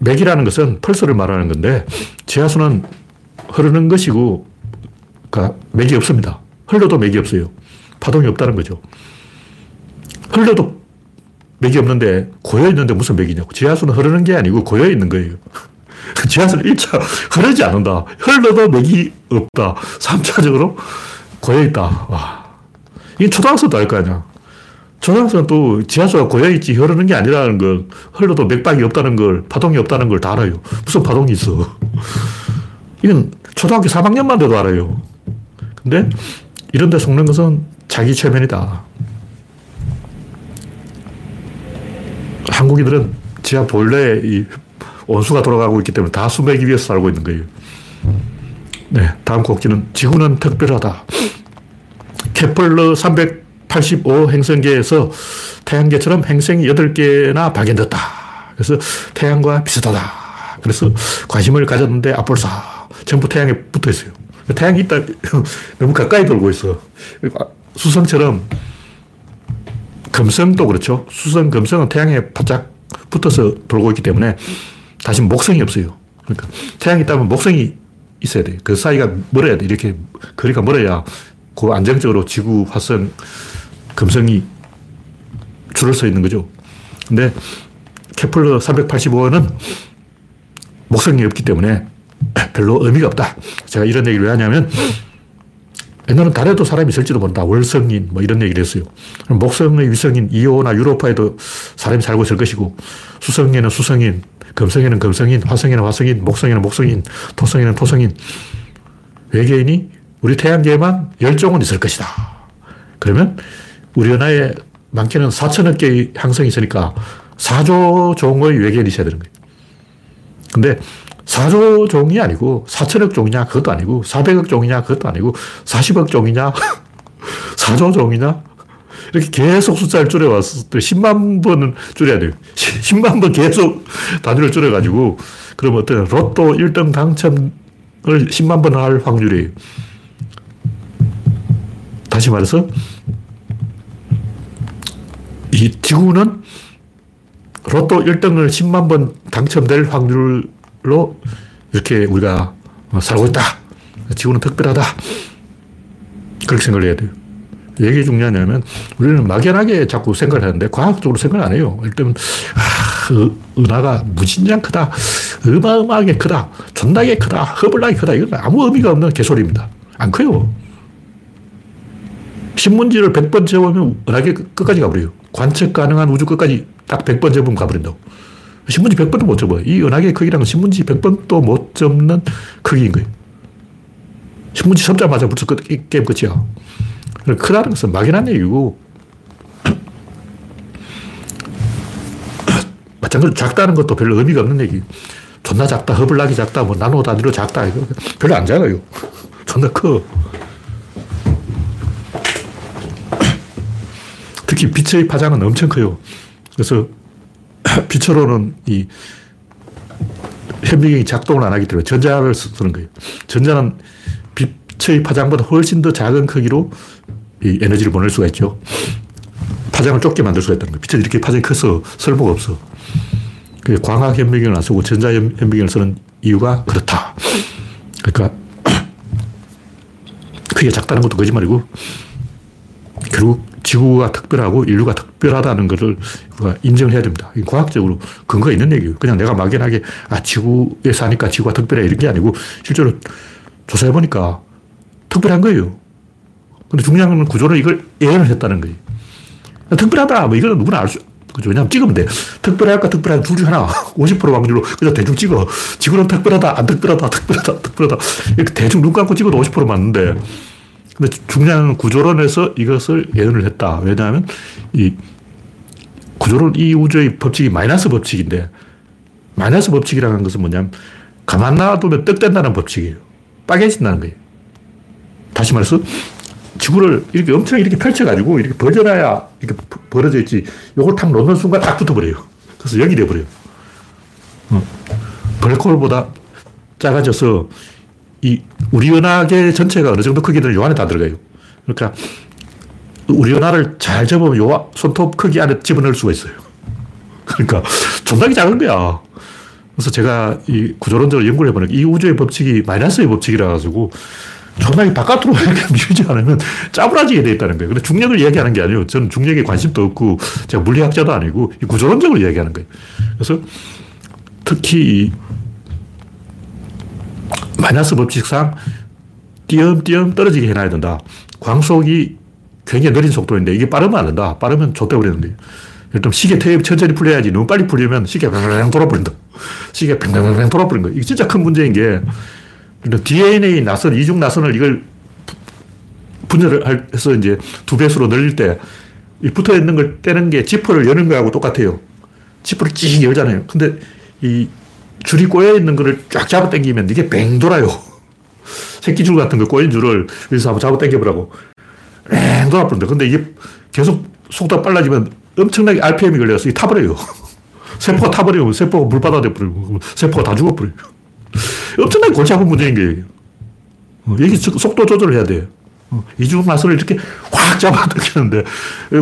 맥이라는 것은 펄스를 말하는 건데 지하수는 흐르는 것이고 그러니까 맥이 없습니다. 흘러도 맥이 없어요. 파동이 없다는 거죠. 흘러도 맥이 없는데 고여있는데 무슨 맥이냐고. 지하수는 흐르는 게 아니고 고여있는 거예요. 지하수는 일 차 흐르지 않는다. 흘러도 맥이 없다. 삼 차적으로 고여있다. 와. 이게 초등학생도 알 거 아니야. 초등학생은 또 지하수가 고여있지 흐르는 게 아니라는 걸, 흘러도 맥박이 없다는 걸, 파동이 없다는 걸 다 알아요. 무슨 파동이 있어. 이건 초등학교 삼 학년만 돼도 알아요. 근데 이런 데 속는 것은 자기 최면이다. 한국인들은 지하 본래에 이 온수가 돌아가고 있기 때문에 다 수맥이 위에서 살고 있는 거예요. 네, 다음 곡지는 지구는 특별하다. 케플러 삼백팔십오 행성계에서 태양계처럼 행성이 여덟 개나 발견됐다. 그래서 태양과 비슷하다. 그래서 관심을 가졌는데 앞볼싸. 전부 태양에 붙어 있어요. 태양이 있다, 너무 가까이 돌고 있어. 수성처럼, 금성도 그렇죠. 수성, 금성은 태양에 바짝 붙어서 돌고 있기 때문에 다시 목성이 없어요. 그러니까 태양이 있다면 목성이 있어야 돼요. 그 사이가 멀어야 돼. 이렇게 거리가 멀어야 그 안정적으로 지구, 화성, 금성이 줄을 서 있는 거죠. 근데 케플러 삼백팔십오는 목성이 없기 때문에 별로 의미가 없다. 제가 이런 얘기를 왜 하냐면 옛날에는 달에도 사람이 있을지도 모른다. 월성인 뭐 이런 얘기를 했어요. 목성의 위성인 이오나 유로파에도 사람이 살고 있을 것이고 수성에는 수성인, 금성에는 금성인, 화성에는 화성인, 목성에는 목성인, 토성에는 토성인. 외계인이 우리 태양계에만 열 종은 있을 것이다. 그러면 우리 은하에 많게는 사천억 개의 항성이 있으니까 사조 종의 외계인이 있어야 되는 거예요. 근데 사조 종이 아니고 사천억 종이냐 그것도 아니고 사백억 종이냐 그것도 아니고 사십억 종이냐 사조 종이냐 이렇게 계속 숫자를 줄여왔을 때 십만 번은 줄여야 돼요. 십만 번 계속 단위를 줄여가지고 그러면 어떤 로또 일 등 당첨을 십만 번 할 확률이에요. 다시 말해서 이 지구는 로또 일 등을 십만 번 당첨될 확률 로 이렇게 우리가 살고 있다. 지구는 특별하다. 그렇게 생각을 해야 돼요. 얘기 중요하냐면 우리는 막연하게 자꾸 생각을 하는데 과학적으로 생각을 안 해요. 일단 아, 은하가 무진장 크다, 어마어마하게 크다, 존나게 크다, 허블나게 크다, 이건 아무 의미가 없는 개소리입니다. 안 커요. 신문지를 백 번 재보면 은하계 끝까지 가버려요. 관측 가능한 우주 끝까지 딱 백 번 재보면 가버린다고. 신문지 백 번도 못 접어요. 이 은하계 크기랑 신문지 백 번도 못 접는 크기인 거예요. 신문지 접자마자 벌써 끝, 게임 끝이야. 크다는 것은 막연한 얘기고, 마찬가지로 작다는 것도 별로 의미가 없는 얘기. 존나 작다, 허블나게 작다, 뭐 나노 단위로 작다, 이거 별로 안 작아요. 존나 커. 특히 빛의 파장은 엄청 커요. 그래서 빛으로는 이 현미경이 작동을 안 하기 때문에 전자를 쓰는 거예요. 전자는 빛의 파장보다 훨씬 더 작은 크기로 이 에너지를 보낼 수가 있죠. 파장을 좁게 만들 수가 있다는 거예요. 빛은 이렇게 파장이 커서 쓸모가 없어. 광학 현미경을 안 쓰고 전자 현미경을 쓰는 이유가 그렇다. 그러니까 크기가 작다는 것도 거짓말이고 결국 지구가 특별하고 인류가 특별하다는 것을 우리가 인정을 해야 됩니다. 과학적으로 근거가 있는 얘기예요. 그냥 내가 막연하게 아 지구에 사니까 지구가 특별해 이런 게 아니고 실제로 조사해보니까 특별한 거예요. 근데 중요한 건 구조는 이걸 예언을 했다는 거예요. 특별하다 뭐 이거는 누구나 알 수, 그죠? 왜냐하면 찍으면 돼. 특별할까 특별할까 둘 중 하나. 오십 퍼센트 확률로 그냥 대충 찍어. 지구는 특별하다 안 특별하다 특별하다 특별하다 이렇게 대충 눈 감고 찍어도 오십 퍼센트 맞는데 근데 중요한 구조론에서 이것을 예언을 했다. 왜냐하면 이 구조론, 이 우주의 법칙이 마이너스 법칙인데 마이너스 법칙이라는 것은 뭐냐면 가만 놔두면 떡된다는 법칙이에요. 빨개진다는 거예요. 다시 말해서 지구를 이렇게 엄청 이렇게 펼쳐가지고 이렇게 벌려놔야 이렇게 벌어져 있지 요걸 탁 놓는 순간 딱 붙어버려요. 그래서 영이 돼버려요. 어. 블랙홀보다 작아져서 이 우리 은하계 전체가 어느 정도 크기는 요 안에 다 들어가요. 그러니까 우리 은하를 잘 접으면 요 손톱 크기 안에 집어넣을 수가 있어요. 그러니까 존나게 작은 거야. 그래서 제가 이 구조론적으로 연구를 해보니까 이 우주의 법칙이 마이너스의 법칙이라 가지고 존나게 바깥으로 이렇게 밀지 않으면 짜부라지게 돼 있다는 거예요. 근데 중력을 이야기하는 게 아니에요. 저는 중력에 관심도 없고 제가 물리학자도 아니고 이 구조론적으로 이야기하는 거예요. 그래서 특히 이 마이너스 법칙상 띄엄띄엄 떨어지게 해놔야 된다. 광속이 굉장히 느린 속도인데 이게 빠르면 안 된다. 빠르면 좆돼버리는 거예요. 일단 시계 테이프 천천히 풀려야지 너무 빨리 풀리면 시계가 뱅뱅뱅 돌아버린다. 시계가 뱅뱅뱅 돌아버리는 거예요. 이게 진짜 큰 문제인 게 디엔에이 나선, 이중 나선을 이걸 분열을 해서 이제 두 배수로 늘릴 때 이 붙어 있는 걸 떼는 게 지퍼를 여는 거하고 똑같아요. 지퍼를 찡 열잖아요. 근데 이 줄이 꼬여있는 거를 쫙 잡아당기면 이게 뱅 돌아요. 새끼줄 같은 거 꼬인 줄을 여기서 한번 잡아당겨보라고. 뱅 돌아버린다. 근데 이게 계속 속도가 빨라지면 엄청나게 알피엠이 걸려서 이게 타버려요. 세포가 타버리면 세포가 물바다가 돼버리고 세포가 다 죽어버려요. 엄청나게 골치 아픈 문제인 거예요. 여기 속도 조절을 해야 돼요. 이중 나선을 이렇게 확 잡아당기는데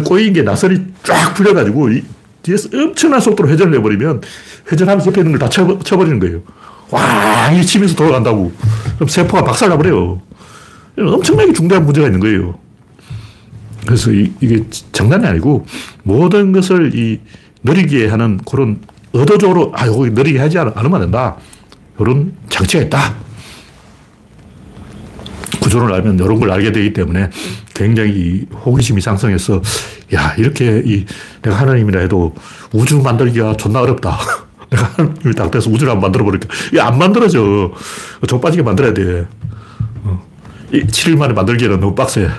꼬인 게 나선이 쫙 풀려가지고 이 뒤에서 엄청난 속도로 회전을 해버리면 회전하면서 옆에 있는 걸 다 쳐, 쳐버리는 거예요. 와, 이 치면서 돌아간다고. 그럼 세포가 박살나버려요. 엄청나게 중대한 문제가 있는 거예요. 그래서 이, 이게 장난이 아니고 모든 것을 이 느리게 하는 그런 의도적으로 아, 이거 느리게 하지 않으면 안 된다. 이런 장치가 있다. 구조를 알면 이런 걸 알게 되기 때문에 굉장히 호기심이 상승해서 야 이렇게 이 내가 하나님이라 해도 우주 만들기가 존나 어렵다. 내가 하나님이 딱 돼서 우주를 한번 만들어버릴까. 이게 안 만들어져. 좀 빠지게 만들어야 돼. 어. 이 칠 일 만에 만들기에는 너무 빡세.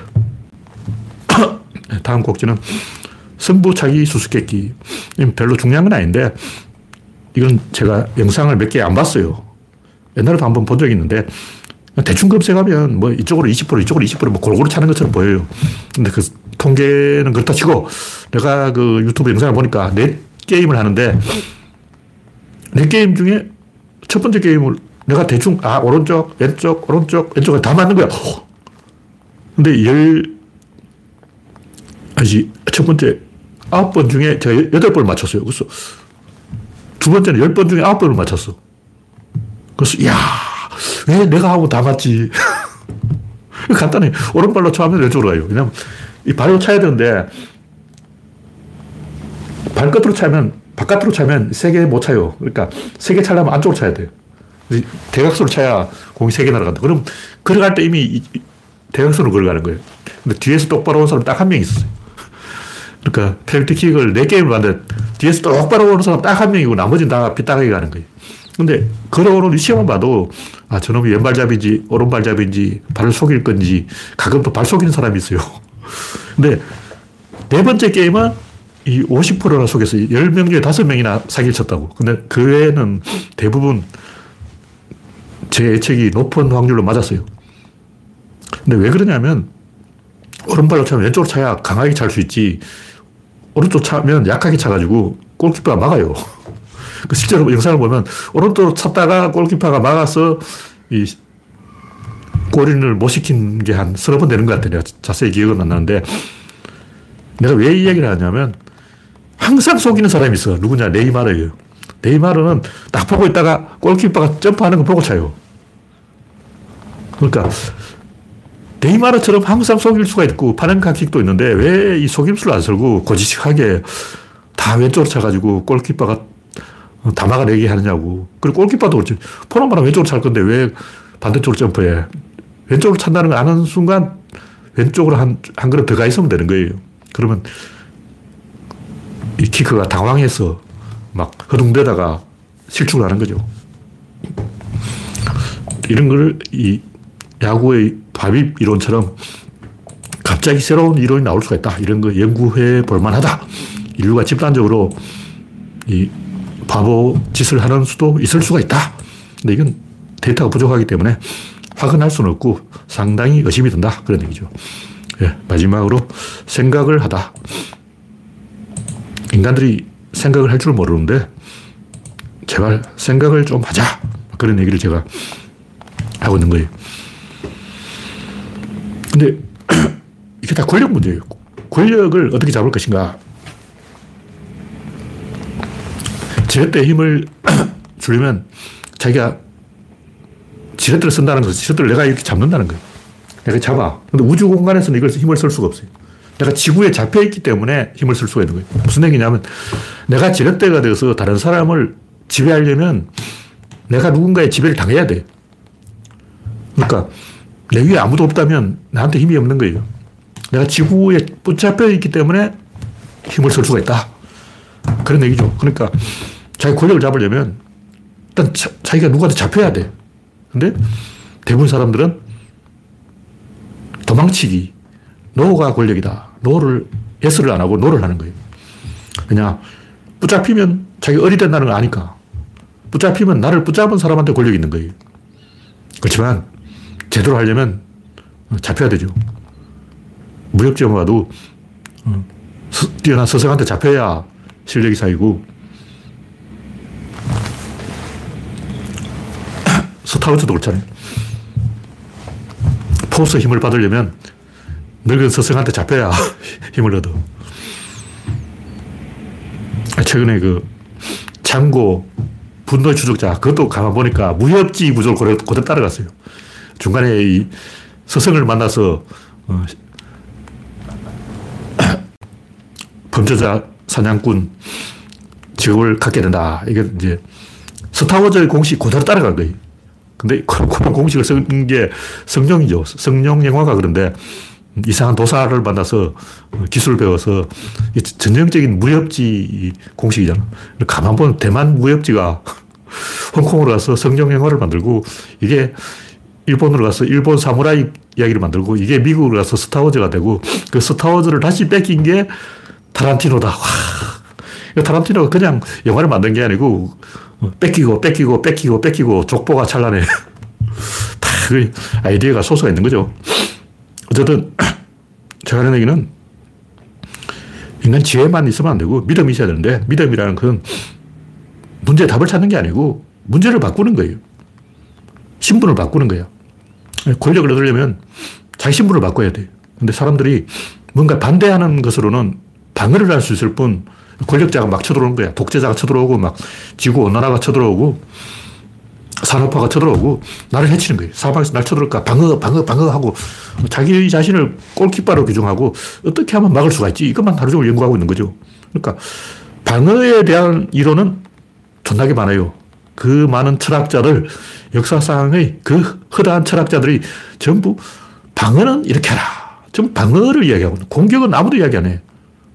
다음 곡지는 승부차기 수수께끼. 별로 중요한 건 아닌데 이건 제가 영상을 몇 개 안 봤어요. 옛날에도 한번 본 적이 있는데 대충 검색하면 뭐 이쪽으로 이십 퍼센트, 이쪽으로 이십 퍼센트 뭐 골고루 차는 것처럼 보여요. 근데 그 통계는 그렇다 치고 내가 그 유튜브 영상을 보니까 넷 게임을 하는데 넷 게임 중에 첫 번째 게임을 내가 대충 아, 오른쪽, 왼쪽, 오른쪽, 왼쪽에 다 맞는 거야. 근데 열, 아니, 첫 번째 아홉 번 중에 제가 여덟 번을 맞췄어요. 그래서 두 번째는 열 번 중에 아홉 번을 맞췄어. 그래서 이야. 왜 내가 하고 다 맞지? 간단해. 오른발로 쳐하면 왼쪽으로 가요. 왜냐면 이 발로 차야 되는데 발끝으로 차면, 바깥으로 차면 세게 못 차요. 그러니까 세게 차려면 안쪽으로 차야 돼요. 대각선으로 차야 공이 세게 날아간다. 그럼 걸어갈 때 이미 대각선으로 걸어가는 거예요. 근데 뒤에서 똑바로 온 사람 딱 한 명 있어요. 그러니까 페널티킥을 네 게임을 하는데 뒤에서 똑바로 오는 사람 딱 한 명이고 나머지는 다 빗딱하게 가는 거예요. 근데 걸어오는 위치만 봐도 아, 저놈이 왼발잡인지 오른발잡인지 발을 속일 건지 가끔 또 발 속이는 사람이 있어요. 근데 네 번째 게임은 이 오십 퍼센트나 속에서 열 명 중에 다섯 명이나 사기를 쳤다고. 근데 그 외에는 대부분 제 예측이 높은 확률로 맞았어요. 근데 왜 그러냐면 오른발로 차면 왼쪽으로 차야 강하게 찰 수 있지 오른쪽 차면 약하게 차가지고 골키퍼가 막아요. 실제로 영상을 보면 오른쪽으로 찼다가 골키퍼가 막아서 이 골인을 못 시킨 게 한 서너 번 되는 것 같아요. 자세히 기억은 안 나는데 내가 왜 이 이야기를 하냐면 항상 속이는 사람이 있어. 누구냐? 네이마르예요. 네이마르는 딱 보고 있다가 골키퍼가 점프하는 거 보고 차요. 그러니까 네이마르처럼 항상 속일 수가 있고 파랭카 킥도 있는데 왜 이 속임수를 안 쓰고 고지식하게 다 왼쪽으로 차가지고 골키퍼가 다 막아내게 하느냐고. 그리고 골키퍼도 그렇지. 포너마는 왼쪽으로 찰 건데 왜 반대쪽으로 점프해. 왼쪽으로 찬다는 걸 아는 순간 왼쪽으로 한, 한 걸음 더 가 있으면 되는 거예요. 그러면 이 키커가 당황해서 막 허둥대다가 실축을 하는 거죠. 이런 걸 이 야구의 삽입 이론처럼 갑자기 새로운 이론이 나올 수가 있다. 이런 거 연구해 볼 만하다. 인류가 집단적으로 이 바보 짓을 하는 수도 있을 수가 있다. 근데 이건 데이터가 부족하기 때문에 확인할 수는 없고 상당히 의심이 든다. 그런 얘기죠. 예, 마지막으로 생각을 하다. 인간들이 생각을 할 줄 모르는데 제발 생각을 좀 하자. 그런 얘기를 제가 하고 있는 거예요. 근데 이게 다 권력 문제예요. 권력을 어떻게 잡을 것인가. 지렛대 힘을 줄이면 자기가 지렛대를 쓴다는 것은 지렛대를 내가 이렇게 잡는다는 거예요. 내가 잡아. 근데 우주 공간에서는 이걸 힘을 쓸 수가 없어요. 내가 지구에 잡혀있기 때문에 힘을 쓸 수가 있는 거예요. 무슨 얘기냐면 내가 지렛대가 돼서 다른 사람을 지배하려면 내가 누군가의 지배를 당해야 돼요. 그러니까 내 위에 아무도 없다면 나한테 힘이 없는 거예요. 내가 지구에 붙잡혀 있기 때문에 힘을 쓸 수가 있다. 그런 얘기죠. 그러니까 자기 권력을 잡으려면 일단 자, 자기가 누구한테 잡혀야 돼. 근데 대부분 사람들은 도망치기. 노가 권력이다. 노를, 예스를 안 하고 노를 하는 거예요. 왜냐? 붙잡히면 자기가 어리 된다는 걸 아니까. 붙잡히면 나를 붙잡은 사람한테 권력이 있는 거예요. 그렇지만 제대로 하려면 잡혀야 되죠. 무역지원 와도 서, 뛰어난 서생한테 잡혀야 실력이 쌓이고 스타우트도 그렇잖아요. 포스 힘을 받으려면 늙은 서생한테 잡혀야 힘을 얻어. 최근에 그 창고 분노의 추적자 그것도 가만 보니까 무협지 구조를 고래, 고대 따라갔어요. 중간에 이 서성을 만나서 어, 범죄자 사냥꾼 직업을 갖게 된다. 이게 이제 스타워즈의 공식 그대로 따라간 거예요. 근데 그런 공식을 쓴 게 성룡이죠. 성룡 영화가 그런데 이상한 도사를 만나서 기술을 배워서 전형적인 무협지 공식이잖아. 가만 보면 대만 무협지가 홍콩으로 가서 성룡 영화를 만들고 이게 일본으로 가서 일본 사무라이 이야기를 만들고 이게 미국으로 가서 스타워즈가 되고 그 스타워즈를 다시 뺏긴 게 타란티노다. 와. 타란티노가 그냥 영화를 만든 게 아니고 뺏기고 뺏기고 뺏기고 뺏기고 족보가 찬란해. 다 그 아이디어가 소스가 있는 거죠. 어쨌든 제가 하는 얘기는 인간 지혜만 있으면 안 되고 믿음이 있어야 되는데 믿음이라는 건 문제의 답을 찾는 게 아니고 문제를 바꾸는 거예요. 신분을 바꾸는 거예요. 권력을 얻으려면 자기 신분을 바꿔야 돼요. 근데 사람들이 뭔가 반대하는 것으로는 방어를 할 수 있을 뿐 권력자가 막 쳐들어오는 거야. 독재자가 쳐들어오고 막 지구온난화가 쳐들어오고 산업화가 쳐들어오고 나를 해치는 거예요. 사방에서 날 쳐들어올까 방어 방어 방어하고 자기 자신을 골키퍼로 규정하고 어떻게 하면 막을 수가 있지, 이것만 하루 종일 연구하고 있는 거죠. 그러니까 방어에 대한 이론은 존나게 많아요. 그 많은 철학자를, 역사상의 그 허다한 철학자들이 전부 방어는 이렇게 하라, 전부 방어를 이야기하고 공격은 아무도 이야기 안 해요.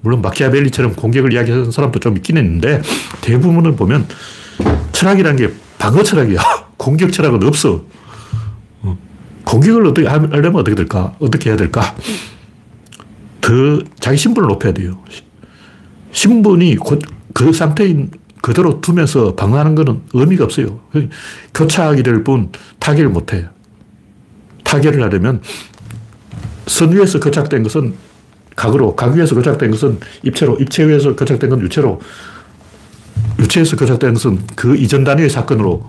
물론 마키아벨리처럼 공격을 이야기하는 사람도 좀 있긴 했는데 대부분을 보면 철학이라는 게 방어 철학이야. 공격 철학은 없어. 공격을 어떻게 하려면 어떻게 될까? 어떻게 해야 될까? 더 자기 신분을 높여야 돼요. 신분이 그 상태인 그대로 두면서 방어하는 거는 의미가 없어요. 교차하게 될 뿐 타결을 못 해요. 타결을 하려면 선 위에서 교착된 것은 각으로, 각 위에서 교착된 것은 입체로, 입체 위에서 교착된 건 유체로, 유체에서 교착된 것은 그 이전 단위의 사건으로,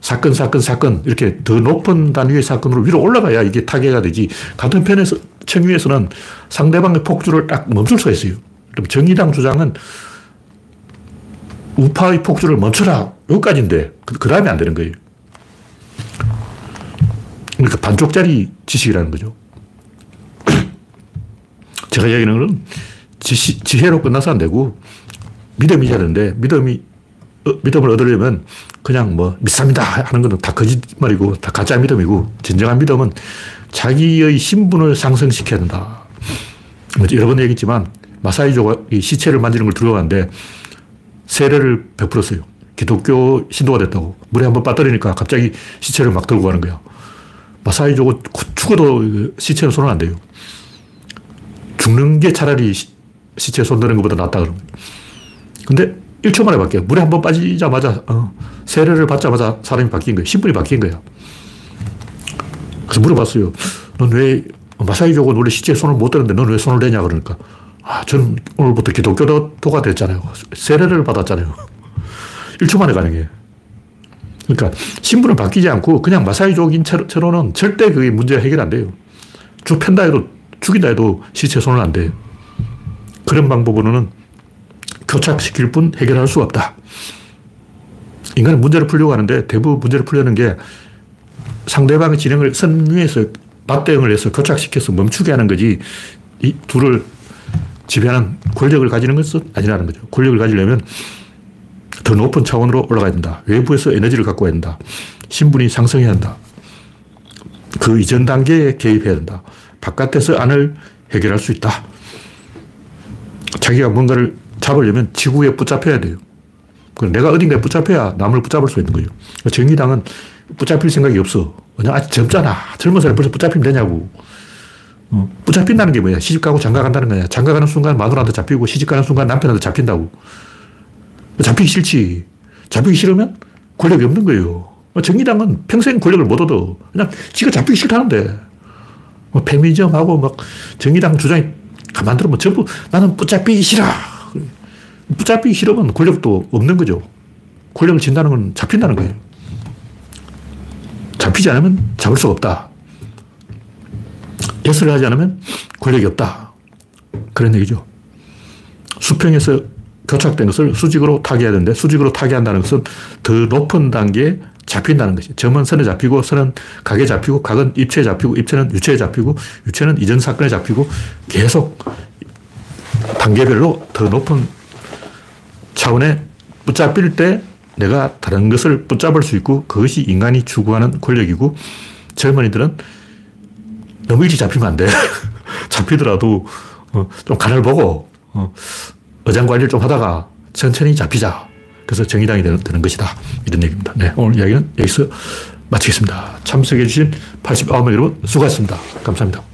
사건, 사건, 사건, 이렇게 더 높은 단위의 사건으로 위로 올라가야 이게 타개가 되지. 같은 편에서, 층 위에서는 상대방의 폭주를 딱 멈출 수가 있어요. 그럼 정의당 주장은 우파의 폭주를 멈춰라, 여기까지인데, 그, 그 다음에 안 되는 거예요. 그러니까 반쪽짜리 지식이라는 거죠. 제가 이야기하는 건 지시, 지혜로 끝나서 안 되고, 믿음이 해야 되는데, 믿음이, 어, 믿음을 얻으려면 그냥 뭐, 믿습니다 하는 건 다 거짓말이고, 다 가짜 믿음이고, 진정한 믿음은 자기의 신분을 상승시켜야 된다. 여러 번 얘기했지만, 마사이족이 시체를 만지는 걸 두려워하는데, 세례를 베풀었어요. 기독교 신도가 됐다고. 물에 한번 빠뜨리니까 갑자기 시체를 막 들고 가는 거야. 마사이족은 죽어도 시체는 손은 안 돼요. 죽는 게 차라리 시체에 손대는 것보다 낫다 그러면. 근데 일 초 만에 바뀌어요. 물에 한번 빠지자마자, 어, 세례를 받자마자 사람이 바뀐 거예요. 신분이 바뀐 거예요. 그래서 물어봤어요. 넌 왜, 마사이족은 원래 시체에 손을 못 대는데 넌 왜 손을 대냐 그러니까. 아, 저는 오늘부터 기독교도가 됐잖아요. 세례를 받았잖아요. 일 초 만에 가능해요. 그러니까 신분은 바뀌지 않고 그냥 마사이족인 채로는 절대 그게 문제 해결 안 돼요. 쭉 편다 해도, 죽인다 해도 시체 손을 안 대. 그런 방법으로는 교착시킬 뿐 해결할 수가 없다. 인간은 문제를 풀려고 하는데 대부분 문제를 풀려는 게 상대방의 진행을 선 위에서 맞대응을 해서 교착시켜서 멈추게 하는 거지, 이 둘을 지배하는 권력을 가지는 것은 아니라는 거죠. 권력을 가지려면 더 높은 차원으로 올라가야 된다. 외부에서 에너지를 갖고 와야 된다. 신분이 상승해야 한다. 그 이전 단계에 개입해야 된다. 바깥에서 안을 해결할 수 있다. 자기가 뭔가를 잡으려면 지구에 붙잡혀야 돼요. 내가 어딘가에 붙잡혀야 남을 붙잡을 수 있는 거예요. 정의당은 붙잡힐 생각이 없어. 왜냐, 아직 젊잖아. 젊은 사람이 벌써 붙잡히면 되냐고. 어, 붙잡힌다는 게 뭐야? 시집가고 장가간다는 거야. 장가가는 순간 마누라한테 잡히고 시집가는 순간 남편한테 잡힌다고. 잡히기 싫지. 잡히기 싫으면 권력이 없는 거예요. 정의당은 평생 권력을 못 얻어. 그냥 지가 잡히기 싫다는데. 뭐 페미니즘하고 막 정의당 주장이 가만 들으면 전부 나는 붙잡히기 싫어. 붙잡히기 싫으면 권력도 없는 거죠. 권력을 진다는 건 잡힌다는 거예요. 잡히지 않으면 잡을 수가 없다. 예술을 하지 않으면 권력이 없다. 그런 얘기죠. 수평에서 교착된 것을 수직으로 타개해야 되는데, 수직으로 타개한다는 것은 더 높은 단계에 잡힌다는 것이. 점은 선에 잡히고, 선은 각에 잡히고, 각은 입체에 잡히고, 입체는 유체에 잡히고, 유체는 이전 사건에 잡히고, 계속 단계별로 더 높은 차원에 붙잡힐 때 내가 다른 것을 붙잡을 수 있고, 그것이 인간이 추구하는 권력이고, 젊은이들은 너무 일찍 잡히면 안 돼. 잡히더라도 좀 간을 보고 어장관리를 좀 하다가 천천히 잡히자. 그래서 정의당이 되는, 되는 것이다. 이런 얘기입니다. 네, 오늘 이야기는 여기서 마치겠습니다. 참석해주신 팔십구 명 여러분 수고하셨습니다. 감사합니다.